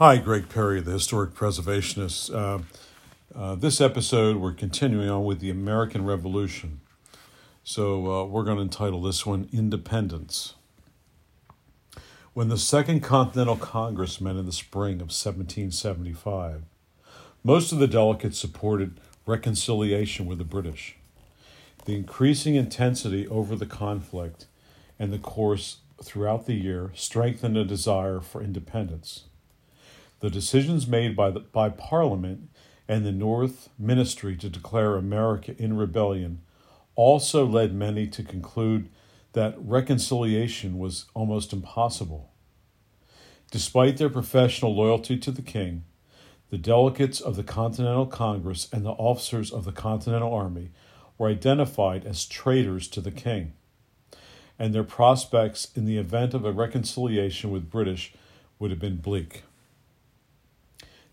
Hi, Greg Perry, the historic preservationist. This episode, we're continuing on with the American Revolution. So we're going to entitle this one, Independence. When the Second Continental Congress met in the spring of 1775, most of the delegates supported reconciliation with the British. The increasing intensity over the conflict and the course throughout the year strengthened a desire for independence. The decisions made by Parliament and the North Ministry to declare America in rebellion also led many to conclude that reconciliation was almost impossible. Despite their professional loyalty to the king, the delegates of the Continental Congress and the officers of the Continental Army were identified as traitors to the king, and their prospects in the event of a reconciliation with British would have been bleak.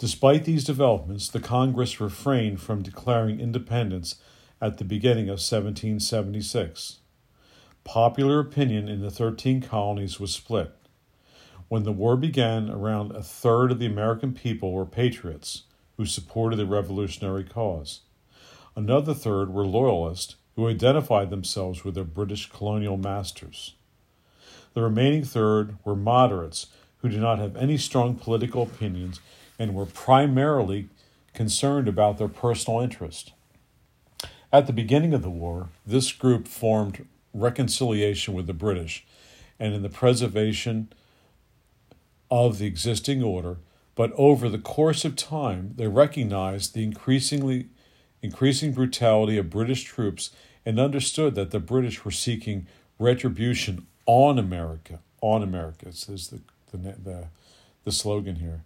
Despite these developments, the Congress refrained from declaring independence at the beginning of 1776. Popular opinion in the 13 colonies was split. When the war began, around a third of the American people were patriots who supported the revolutionary cause. Another third were loyalists who identified themselves with their British colonial masters. The remaining third were moderates who did not have any strong political opinions and were primarily concerned about their personal interest. At the beginning of the war, this group formed reconciliation with the British and in the preservation of the existing order, but over the course of time, they recognized the increasing brutality of British troops and understood that the British were seeking retribution on America. On America, says the slogan here.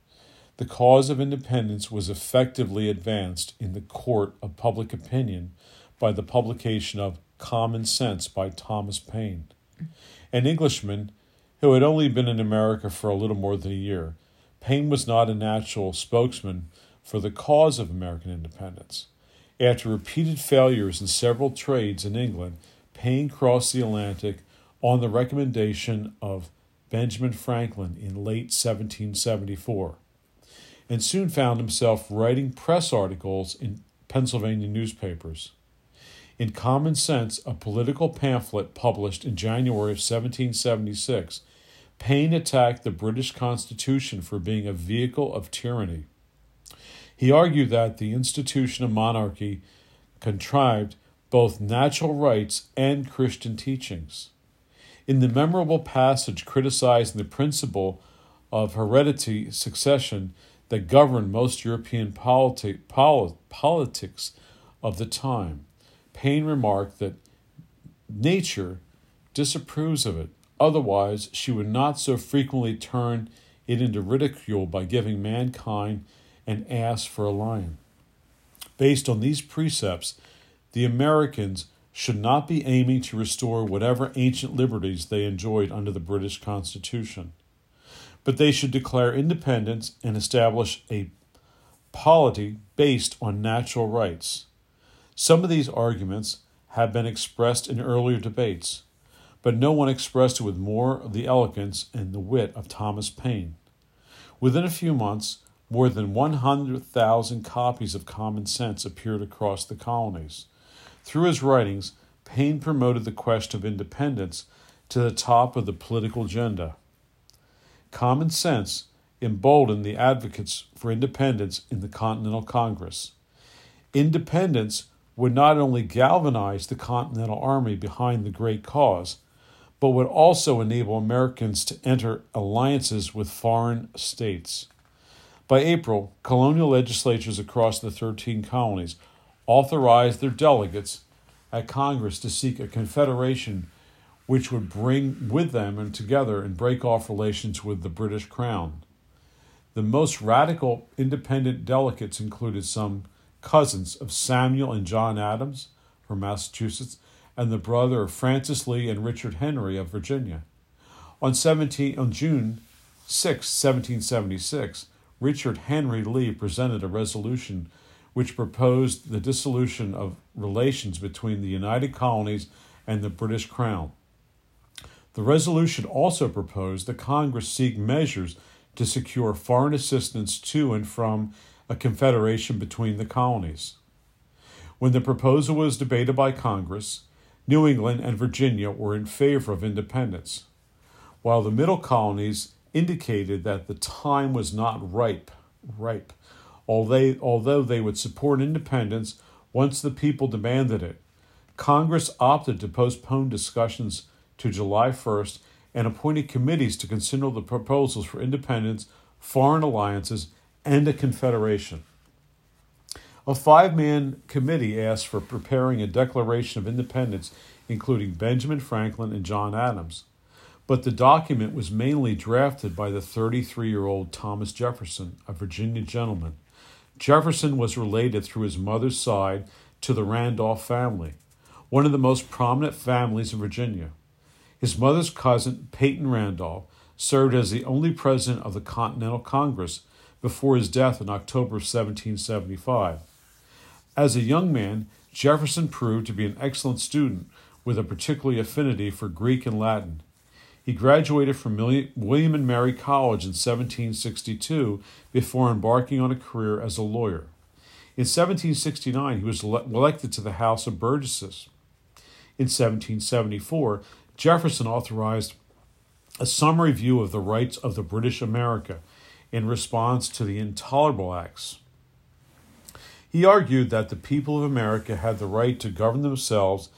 The cause of independence was effectively advanced in the court of public opinion by the publication of Common Sense by Thomas Paine, an Englishman who had only been in America for a little more than a year. Paine was not a natural spokesman for the cause of American independence. After repeated failures in several trades in England, Paine crossed the Atlantic on the recommendation of Benjamin Franklin in late 1774. And soon found himself writing press articles in Pennsylvania newspapers. In Common Sense, a political pamphlet published in January of 1776, Paine attacked the British Constitution for being a vehicle of tyranny. He argued that the institution of monarchy contrived both natural rights and Christian teachings. In the memorable passage criticizing the principle of hereditary succession that governed most European politics of the time, Paine remarked that nature disapproves of it. Otherwise, she would not so frequently turn it into ridicule by giving mankind an ass for a lion. Based on these precepts, the Americans should not be aiming to restore whatever ancient liberties they enjoyed under the British Constitution, but they should declare independence and establish a polity based on natural rights. Some of these arguments have been expressed in earlier debates, but no one expressed it with more of the eloquence and the wit of Thomas Paine. Within a few months, more than 100,000 copies of Common Sense appeared across the colonies. Through his writings, Paine promoted the question of independence to the top of the political agenda. Common Sense emboldened the advocates for independence in the Continental Congress. Independence would not only galvanize the Continental Army behind the great cause, but would also enable Americans to enter alliances with foreign states. By April, colonial legislatures across the 13 colonies authorized their delegates at Congress to seek a confederation which would bring with them and together and break off relations with the British Crown. The most radical independent delegates included some cousins of Samuel and John Adams from Massachusetts and the brother of Francis Lee and Richard Henry of Virginia. On June 6, 1776, Richard Henry Lee presented a resolution which proposed the dissolution of relations between the United Colonies and the British Crown. The resolution also proposed that Congress seek measures to secure foreign assistance to and from a confederation between the colonies. When the proposal was debated by Congress, New England and Virginia were in favor of independence, while the middle colonies indicated that the time was not ripe, although they would support independence once the people demanded it. Congress opted to postpone discussions to July 1st and appointed committees to consider the proposals for independence, foreign alliances, and a confederation. A five-man committee asked for preparing a Declaration of Independence, including Benjamin Franklin and John Adams, but the document was mainly drafted by the 33-year-old Thomas Jefferson, a Virginia gentleman. Jefferson was related through his mother's side to the Randolph family, one of the most prominent families in Virginia. His mother's cousin, Peyton Randolph, served as the only president of the Continental Congress before his death in October of 1775. As a young man, Jefferson proved to be an excellent student with a particular affinity for Greek and Latin. He graduated from William and Mary College in 1762 before embarking on a career as a lawyer. In 1769, he was elected to the House of Burgesses. In 1774, Jefferson authorized a summary view of the rights of the British America in response to the Intolerable Acts. He argued that the people of America had the right to govern themselves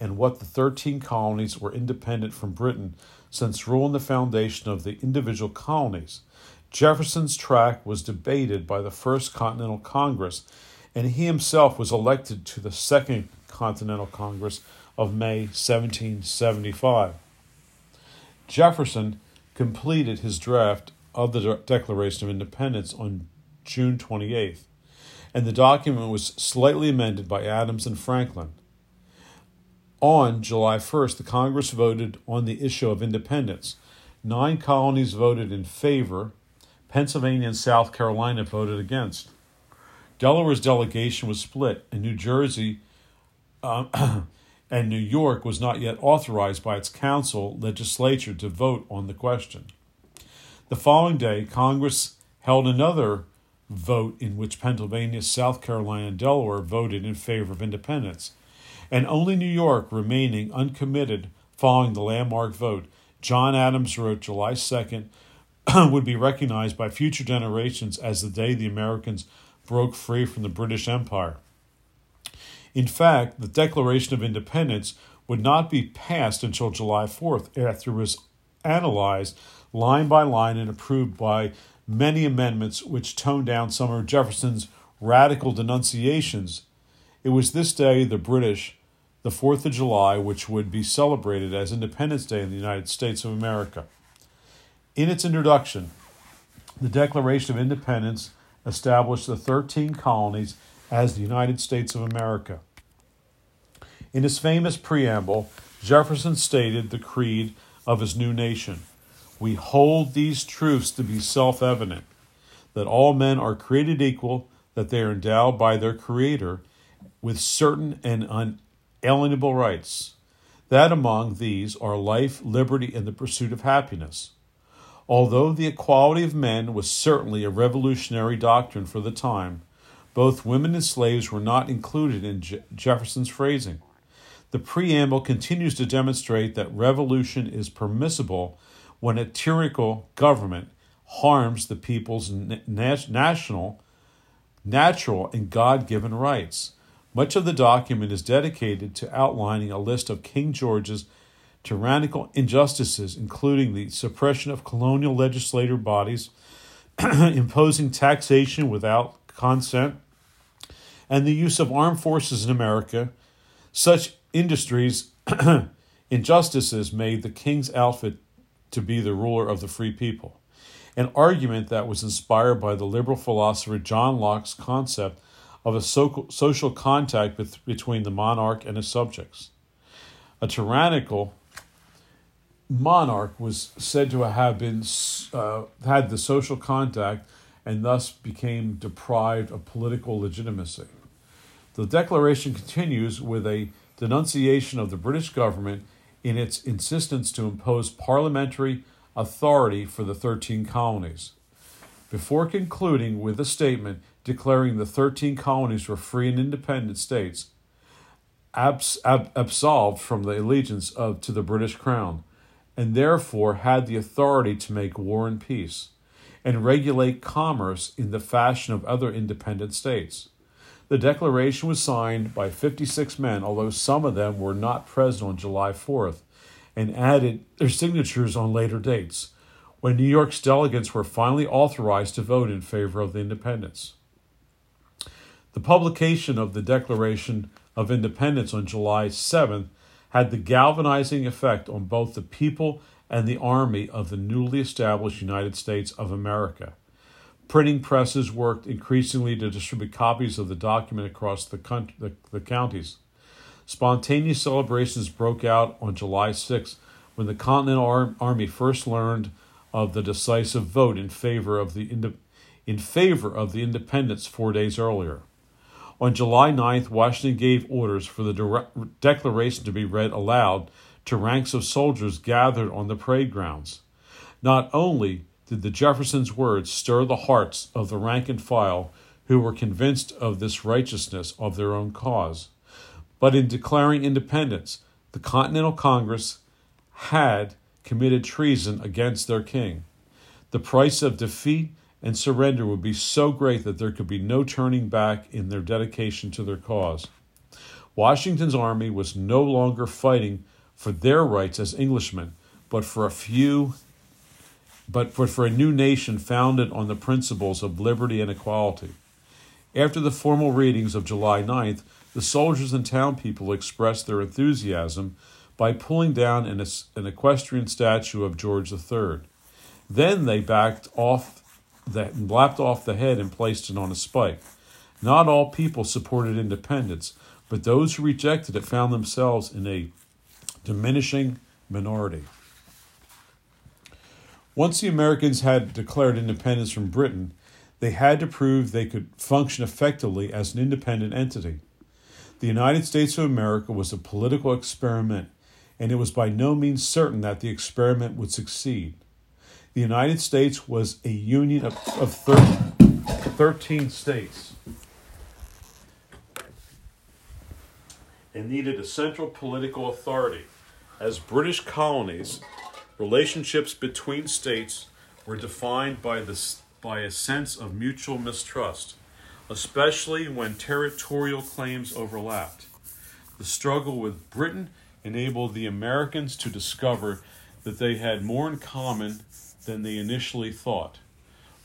and what the 13 colonies were independent from Britain since rule in the foundation of the individual colonies. Jefferson's tract was debated by the First Continental Congress, and he himself was elected to the Second Continental Congress of May 1775. Jefferson completed his draft of the Declaration of Independence on June 28th, and the document was slightly amended by Adams and Franklin. On July 1st, the Congress voted on the issue of independence. 9 colonies voted in favor. Pennsylvania and South Carolina voted against. Delaware's delegation was split, and New Jersey and New York was not yet authorized by its council legislature to vote on the question. The following day, Congress held another vote in which Pennsylvania, South Carolina, and Delaware voted in favor of independence, and only New York remaining uncommitted following the landmark vote. John Adams wrote July 2nd would be recognized by future generations as the day the Americans broke free from the British Empire. In fact, the Declaration of Independence would not be passed until July 4th after it was analyzed line by line and approved by many amendments which toned down some of Jefferson's radical denunciations. It was this day the British, the 4th of July, which would be celebrated as Independence Day in the United States of America. In its introduction, the Declaration of Independence established the 13 colonies as the United States of America. In his famous preamble, Jefferson stated the creed of his new nation. We hold these truths to be self-evident, that all men are created equal, that they are endowed by their Creator with certain and unalienable rights, that among these are life, liberty, and the pursuit of happiness. Although the equality of men was certainly a revolutionary doctrine for the time, both women and slaves were not included in Jefferson's phrasing. The preamble continues to demonstrate that revolution is permissible when a tyrannical government harms the people's natural, and God-given rights. Much of the document is dedicated to outlining a list of King George's tyrannical injustices, including the suppression of colonial legislative bodies, imposing taxation without consent, and the use of armed forces in America. Such injustices made the king's outfit to be the ruler of the free people, an argument that was inspired by the liberal philosopher John Locke's concept of a social contact between the monarch and his subjects. A tyrannical monarch was said to have been had the social contact and thus became deprived of political legitimacy. The Declaration continues with a denunciation of the British government in its insistence to impose parliamentary authority for the 13 colonies. before concluding with a statement declaring the 13 colonies were free and independent states, absolved from the allegiance to the British Crown, and therefore had the authority to make war and peace, and regulate commerce in the fashion of other independent states. The Declaration was signed by 56 men, although some of them were not present on July 4th, and added their signatures on later dates, when New York's delegates were finally authorized to vote in favor of the independence. The publication of the Declaration of Independence on July 7th had the galvanizing effect on both the people and the army of the newly established United States of America. Printing presses worked increasingly to distribute copies of the document across the counties. Spontaneous celebrations broke out on July 6th when the Continental Army first learned of the decisive vote in favor of the independence 4 days earlier. On July 9th, Washington gave orders for the Declaration to be read aloud to ranks of soldiers gathered on the parade grounds. Not only did the Jefferson's words stir the hearts of the rank and file who were convinced of this righteousness of their own cause, but in declaring independence, the Continental Congress had committed treason against their king. The price of defeat and surrender would be so great that there could be no turning back in their dedication to their cause. Washington's army was no longer fighting for their rights as Englishmen, but for a new nation founded on the principles of liberty and equality. After the formal readings of July 9th, the soldiers and town people expressed their enthusiasm by pulling down an equestrian statue of George III. Then they lopped off the head and placed it on a spike. Not all people supported independence, but those who rejected it found themselves in a diminishing minority. Once the Americans had declared independence from Britain, they had to prove they could function effectively as an independent entity. The United States of America was a political experiment, and it was by no means certain that the experiment would succeed. The United States was a union of 13 states, and needed a central political authority. As British colonies, relationships between states were defined by a sense of mutual mistrust, especially when territorial claims overlapped. The struggle with Britain enabled the Americans to discover that they had more in common than they initially thought,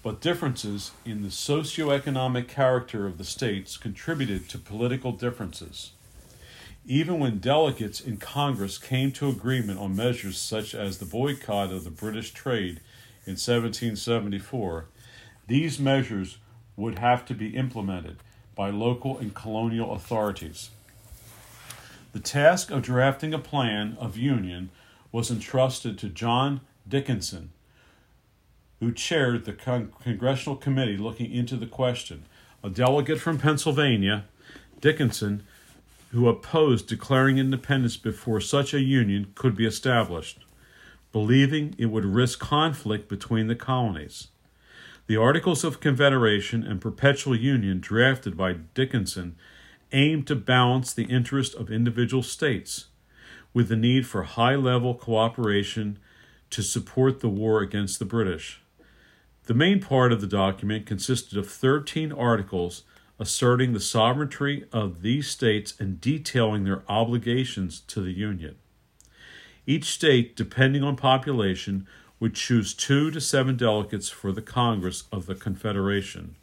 but differences in the socioeconomic character of the states contributed to political differences. Even when delegates in Congress came to agreement on measures such as the boycott of the British trade in 1774, these measures would have to be implemented by local and colonial authorities. The task of drafting a plan of union was entrusted to John Dickinson, who chaired the Congressional Committee looking into the question. A delegate from Pennsylvania, Dickinson, who opposed declaring independence before such a union could be established, believing it would risk conflict between the colonies. The Articles of Confederation and Perpetual Union, drafted by Dickinson, aimed to balance the interest of individual states with the need for high-level cooperation to support the war against the British. The main part of the document consisted of 13 articles asserting the sovereignty of these states and detailing their obligations to the Union. Each state, depending on population, would choose 2 to 7 delegates for the Congress of the Confederation.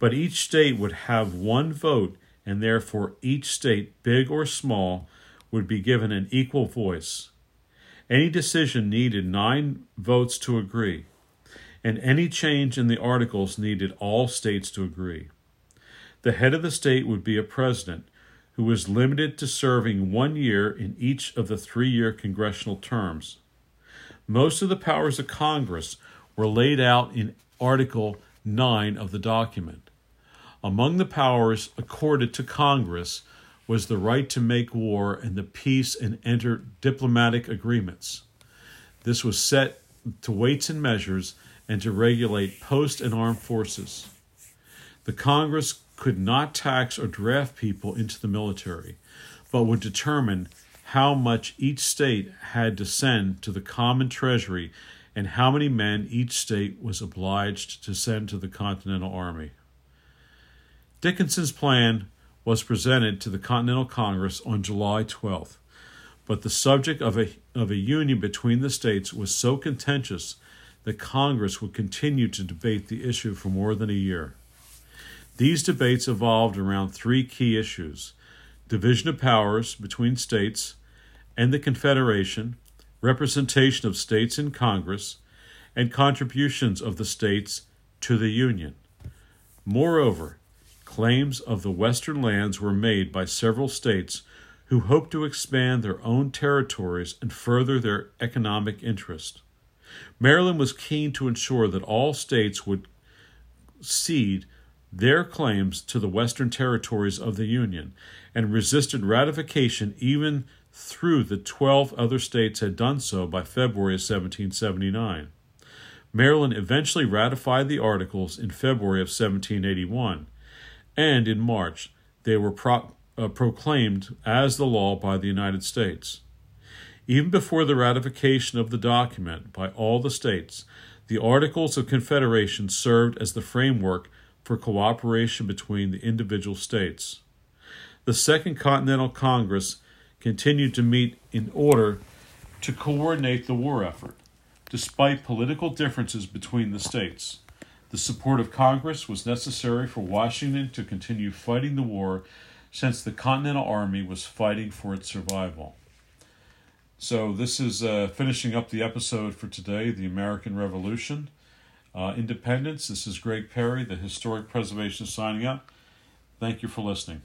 But each state would have one vote, and therefore each state, big or small, would be given an equal voice. Any decision needed 9 votes to agree, and any change in the articles needed all states to agree. The head of the state would be a president, who was limited to serving 1 year in each of the 3-year congressional terms. Most of the powers of Congress were laid out in Article 9 of the document. Among the powers accorded to Congress was the right to make war and the peace and enter diplomatic agreements. This was set to weights and measures and to regulate post and armed forces. The Congress could not tax or draft people into the military, but would determine how much each state had to send to the common treasury and how many men each state was obliged to send to the Continental Army. Dickinson's plan was presented to the Continental Congress on July 12th, but the subject of a union between the states was so contentious that Congress would continue to debate the issue for more than a year. These debates evolved around three key issues: division of powers between states and the Confederation, representation of states in Congress, and contributions of the states to the Union. Moreover, claims of the Western lands were made by several states who hoped to expand their own territories and further their economic interest. Maryland was keen to ensure that all states would cede their claims to the Western territories of the Union and resisted ratification even through the 12 other states had done so by February of 1779. Maryland eventually ratified the Articles in February of 1781, and in March they were proclaimed as the law by the United States. Even before the ratification of the document by all the states, the Articles of Confederation served as the framework for cooperation between the individual states. The Second Continental Congress continued to meet in order to coordinate the war effort, despite political differences between the states. The support of Congress was necessary for Washington to continue fighting the war, since the Continental Army was fighting for its survival. So this is finishing up the episode for today, The American Revolution, Independence. This is Greg Perry, the Historic Preservationist, signing up. Thank you for listening.